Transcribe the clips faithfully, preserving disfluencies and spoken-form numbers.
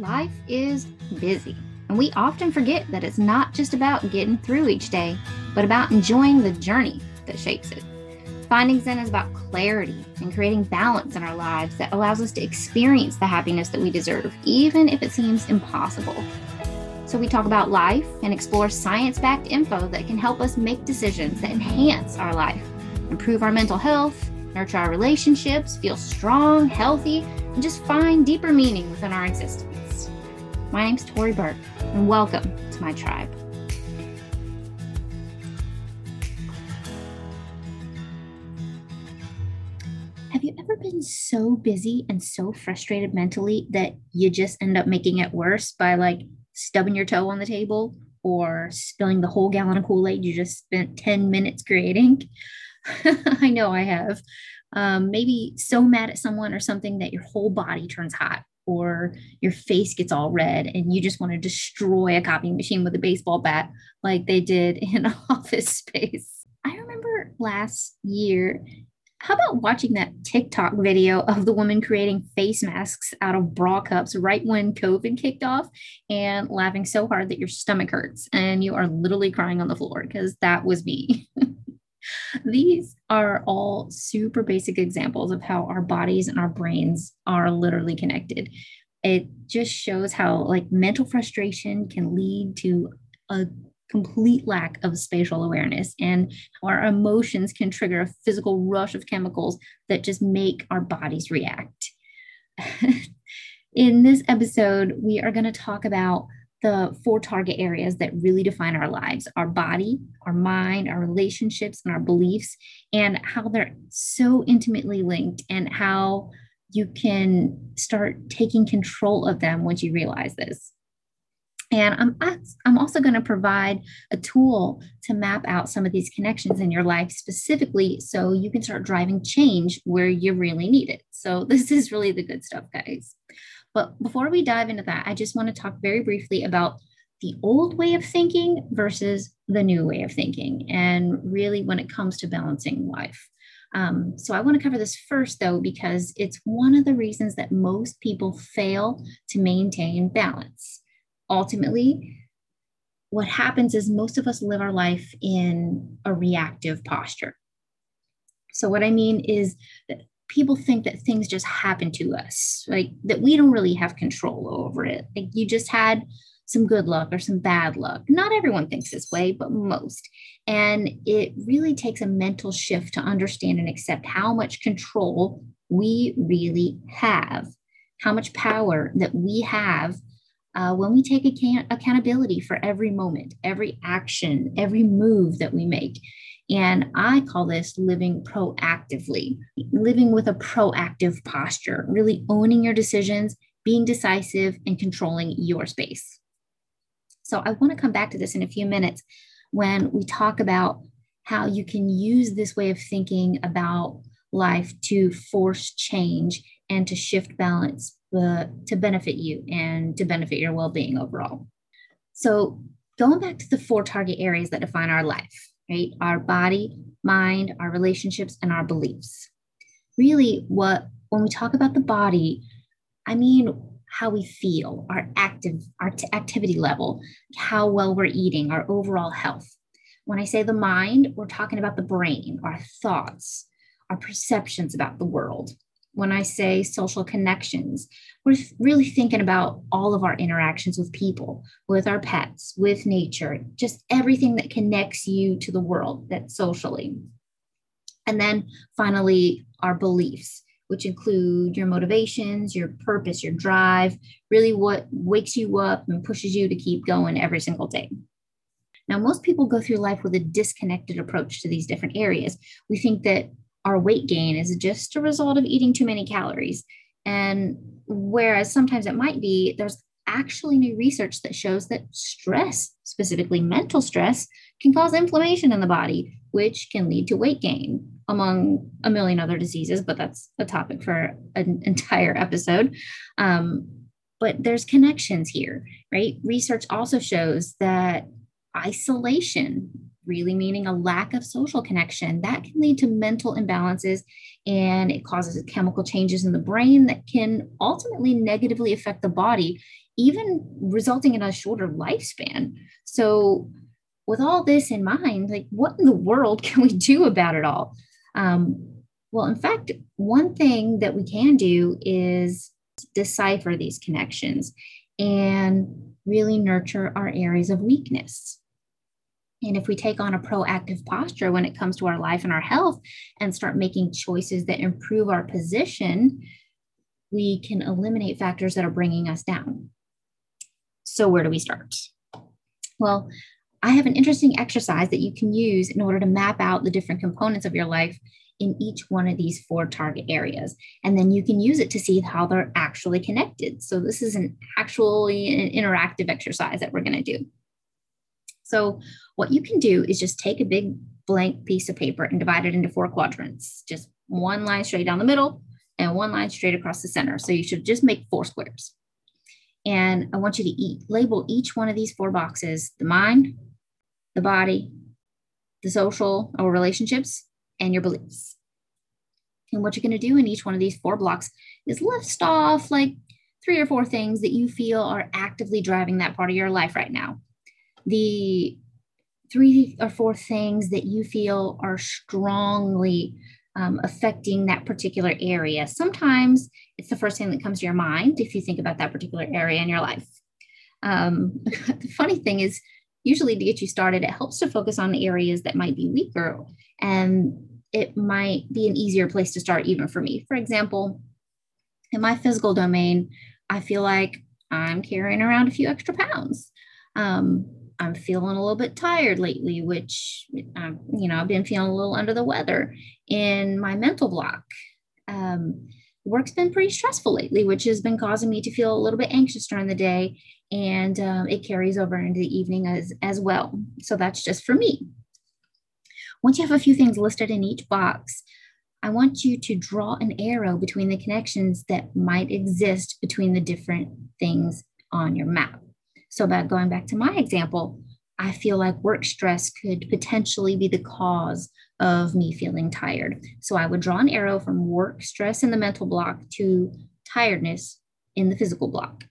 Life is busy, and we often forget that it's not just about getting through each day, but about enjoying the journey that shapes it. Finding Zen is about clarity and creating balance in our lives that allows us to experience the happiness that we deserve, even if it seems impossible. So we talk about life and explore science-backed info that can help us make decisions that enhance our life, improve our mental health, nurture our relationships, feel strong, healthy, and just find deeper meaning within our existence. My name's Tori Burke, and welcome to my tribe. Have you ever been so busy and so frustrated mentally that you just end up making it worse by like stubbing your toe on the table or spilling the whole gallon of Kool-Aid you just spent ten minutes creating? I know I have. Um, maybe so mad at someone or something that your whole body turns hot or your face gets all red and you just want to destroy a copying machine with a baseball bat like they did in Office Space. I remember last year, how about watching that TikTok video of the woman creating face masks out of bra cups right when COVID kicked off and laughing so hard that your stomach hurts and you are literally crying on the floor, because that was me. These are all super basic examples of how our bodies and our brains are literally connected. It just shows how like mental frustration can lead to a complete lack of spatial awareness, and our emotions can trigger a physical rush of chemicals that just make our bodies react. In this episode, we are going to talk about the four target areas that really define our lives: our body, our mind, our relationships, and our beliefs, and how they're so intimately linked and how you can start taking control of them once you realize this. And I'm, I'm also going to provide a tool to map out some of these connections in your life specifically so you can start driving change where you really need it. So this is really the good stuff, guys. But before we dive into that, I just want to talk very briefly about the old way of thinking versus the new way of thinking, and really when it comes to balancing life. Um, so I want to cover this first, though, because it's one of the reasons that most people fail to maintain balance. Ultimately, what happens is most of us live our life in a reactive posture. So what I mean is that people think that things just happen to us, like that we don't really have control over it. Like you just had some good luck or some bad luck. Not everyone thinks this way, but most. And it really takes a mental shift to understand and accept how much control we really have, how much power that we have Uh, when we take account- accountability for every moment, every action, every move that we make. And I call this living proactively, living with a proactive posture, really owning your decisions, being decisive, and controlling your space. So I want to come back to this in a few minutes when we talk about how you can use this way of thinking about life to force change and to shift balance But to benefit you and to benefit your well-being overall. So going back to the four target areas that define our life, right? Our body, mind, our relationships, and our beliefs. Really, what when we talk about the body, I mean how we feel, our active, our t- activity level, how well we're eating, our overall health. When I say the mind, we're talking about the brain, our thoughts, our perceptions about the world. When I say social connections, we're really thinking about all of our interactions with people, with our pets, with nature, just everything that connects you to the world, that's socially. And then finally, our beliefs, which include your motivations, your purpose, your drive, really what wakes you up and pushes you to keep going every single day. Now, most people go through life with a disconnected approach to these different areas. We think that our weight gain is just a result of eating too many calories. And whereas sometimes it might be, there's actually new research that shows that stress, specifically mental stress, can cause inflammation in the body, which can lead to weight gain, among a million other diseases, but that's a topic for an entire episode. Um, but there's connections here, right? Research also shows that isolation, really meaning a lack of social connection, that can lead to mental imbalances, and it causes chemical changes in the brain that can ultimately negatively affect the body even resulting in a shorter lifespan. So with all this in mind, like, what in the world can we do about it all? Um, well, in fact, one thing that we can do is decipher these connections and really nurture our areas of weakness. And if we take on a proactive posture when it comes to our life and our health and start making choices that improve our position, we can eliminate factors that are bringing us down. So where do we start? Well, I have an interesting exercise that you can use in order to map out the different components of your life in each one of these four target areas. And then you can use it to see how they're actually connected. So this is an actually an interactive exercise that we're going to do. So what you can do is just take a big blank piece of paper and divide it into four quadrants, just one line straight down the middle and one line straight across the center. So you should just make four squares. And I want you to eat, label each one of these four boxes, the mind, the body, the social or relationships, and your beliefs. And what you're going to do in each one of these four blocks is list off like three or four things that you feel are actively driving that part of your life right now. The three or four things that you feel are strongly um, affecting that particular area. Sometimes it's the first thing that comes to your mind if you think about that particular area in your life. Um, the funny thing is, usually to get you started, it helps to focus on areas that might be weaker, and it might be an easier place to start even for me. For example, in my physical domain, I feel like I'm carrying around a few extra pounds. Um, I'm feeling a little bit tired lately, which, um, you know, I've been feeling a little under the weather. In my mental block, um, work's been pretty stressful lately, which has been causing me to feel a little bit anxious during the day. And um, it carries over into the evening as, as well. So that's just for me. Once you have a few things listed in each box, I want you to draw an arrow between the connections that might exist between the different things on your map. So about going back to my example, I feel like work stress could potentially be the cause of me feeling tired. So I would draw an arrow from work stress in the mental block to tiredness in the physical block.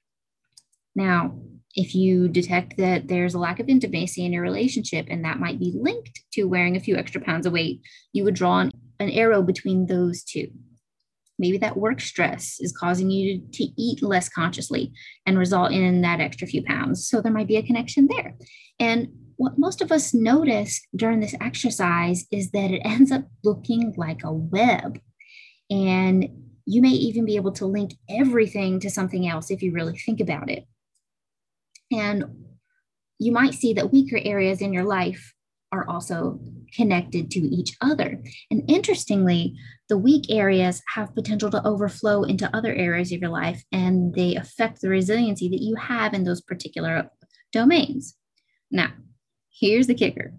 Now, if you detect that there's a lack of intimacy in your relationship, and that might be linked to wearing a few extra pounds of weight, you would draw an, an arrow between those two. Maybe that work stress is causing you to, to eat less consciously and result in that extra few pounds. So there might be a connection there. And what most of us notice during this exercise is that it ends up looking like a web. And you may even be able to link everything to something else if you really think about it. And you might see that weaker areas in your life are also connected to each other. And interestingly, the weak areas have potential to overflow into other areas of your life, and they affect the resiliency that you have in those particular domains. Now, here's the kicker.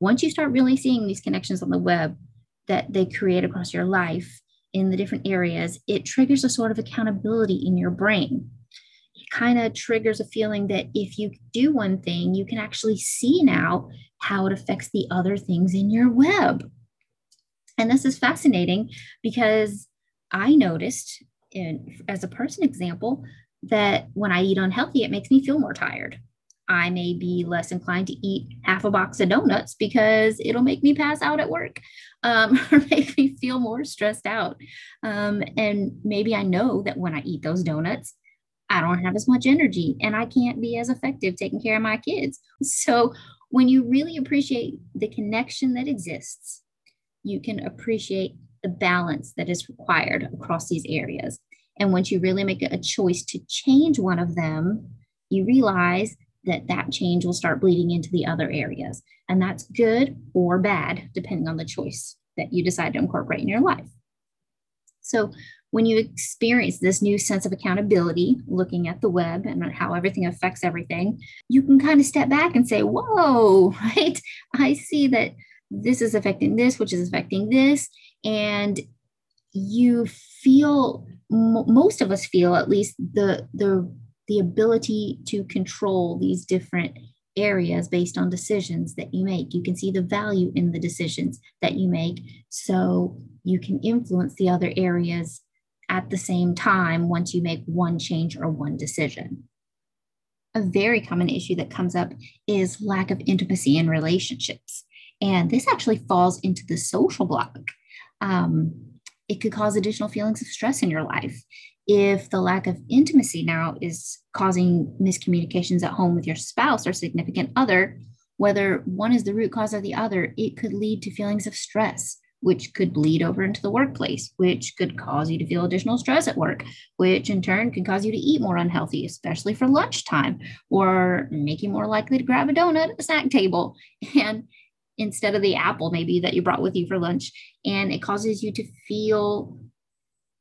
Once you start really seeing these connections on the web that they create across your life in the different areas, it triggers a sort of accountability in your brain. It kind of triggers a feeling that if you do one thing, you can actually see now how it affects the other things in your web. And this is fascinating because I noticed, in, as a person example, that when I eat unhealthy, it makes me feel more tired. I may be less inclined to eat half a box of donuts because it'll make me pass out at work, um, or make me feel more stressed out. Um, and maybe I know that when I eat those donuts, I don't have as much energy and I can't be as effective taking care of my kids. So when you really appreciate the connection that exists, you can appreciate the balance that is required across these areas. And once you really make a choice to change one of them, you realize that that change will start bleeding into the other areas. And that's good or bad, depending on the choice that you decide to incorporate in your life. So when you experience this new sense of accountability, looking at the web and how everything affects everything, you can kind of step back and say, whoa, right? I see that this is affecting this, which is affecting this. And you feel, m- most of us feel at least the, the, the ability to control these different areas based on decisions that you make. You can see the value in the decisions that you make, so you can influence the other areas at the same time once you make one change or one decision. A very common issue that comes up is lack of intimacy in relationships. And this actually falls into the social block. Um, it could cause additional feelings of stress in your life. If the lack of intimacy now is causing miscommunications at home with your spouse or significant other, whether one is the root cause of the other, it could lead to feelings of stress, which could bleed over into the workplace, which could cause you to feel additional stress at work, which in turn could cause you to eat more unhealthy, especially for lunchtime, or make you more likely to grab a donut at the snack table and instead of the apple maybe that you brought with you for lunch. And it causes you to feel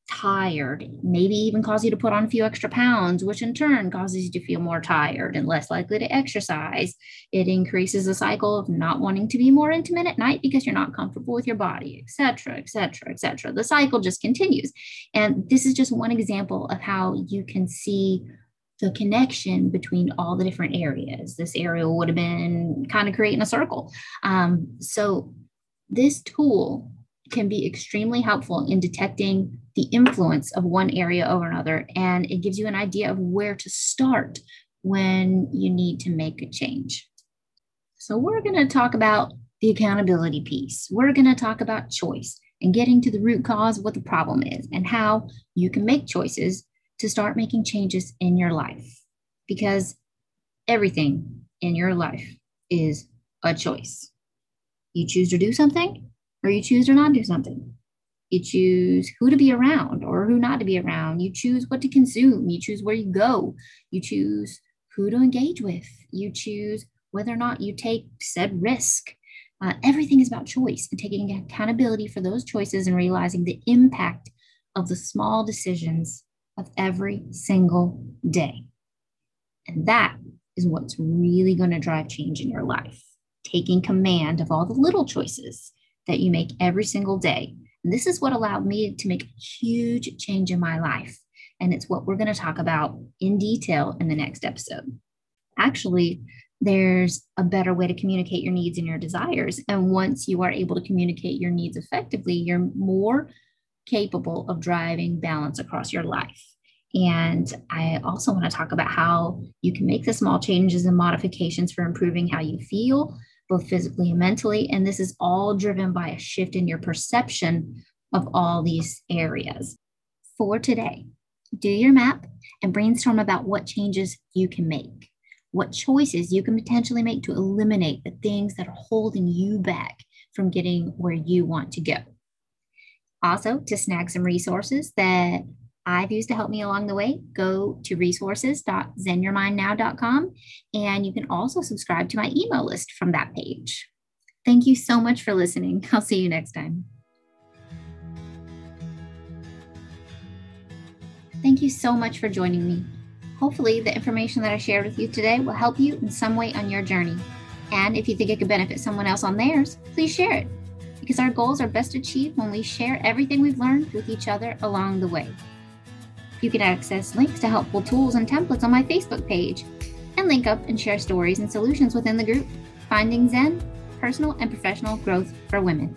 tired, maybe even cause you to put on a few extra pounds, which in turn causes you to feel more tired and less likely to exercise. It increases the cycle of not wanting to be more intimate at night because you're not comfortable with your body, et cetera, et cetera, et cetera. The cycle just continues. And this is just one example of how you can see the connection between all the different areas. This area would have been kind of creating a circle. Um, so this tool can be extremely helpful in detecting the influence of one area over another, and it gives you an idea of where to start when you need to make a change. So we're going to talk about the accountability piece. We're going to talk about choice and getting to the root cause of what the problem is and how you can make choices to start making changes in your life, because everything in your life is a choice. You choose to do something or you choose to not do something. You choose who to be around or who not to be around. You choose what to consume. You choose where you go. You choose who to engage with. You choose whether or not you take said risk. Uh, everything is about choice and taking accountability for those choices and realizing the impact of the small decisions of every single day. And that is what's really going to drive change in your life. Taking command of all the little choices that you make every single day. And this is what allowed me to make a huge change in my life. And it's what we're going to talk about in detail in the next episode. Actually, there's a better way to communicate your needs and your desires. And once you are able to communicate your needs effectively, you're more capable of driving balance across your life. And I also want to talk about how you can make the small changes and modifications for improving how you feel, both physically and mentally. And this is all driven by a shift in your perception of all these areas. For today, do your map and brainstorm about what changes you can make, what choices you can potentially make to eliminate the things that are holding you back from getting where you want to go. Also, to snag some resources that I've used to help me along the way, go to resources dot zen your mind now dot com, and you can also subscribe to my email list from that page. Thank you so much for listening. I'll see you next time. Thank you so much for joining me. Hopefully, the information that I shared with you today will help you in some way on your journey. And if you think it could benefit someone else on theirs, please share it, because our goals are best achieved when we share everything we've learned with each other along the way. You can access links to helpful tools and templates on my Facebook page and link up and share stories and solutions within the group, Finding Zen, Personal and Professional Growth for Women.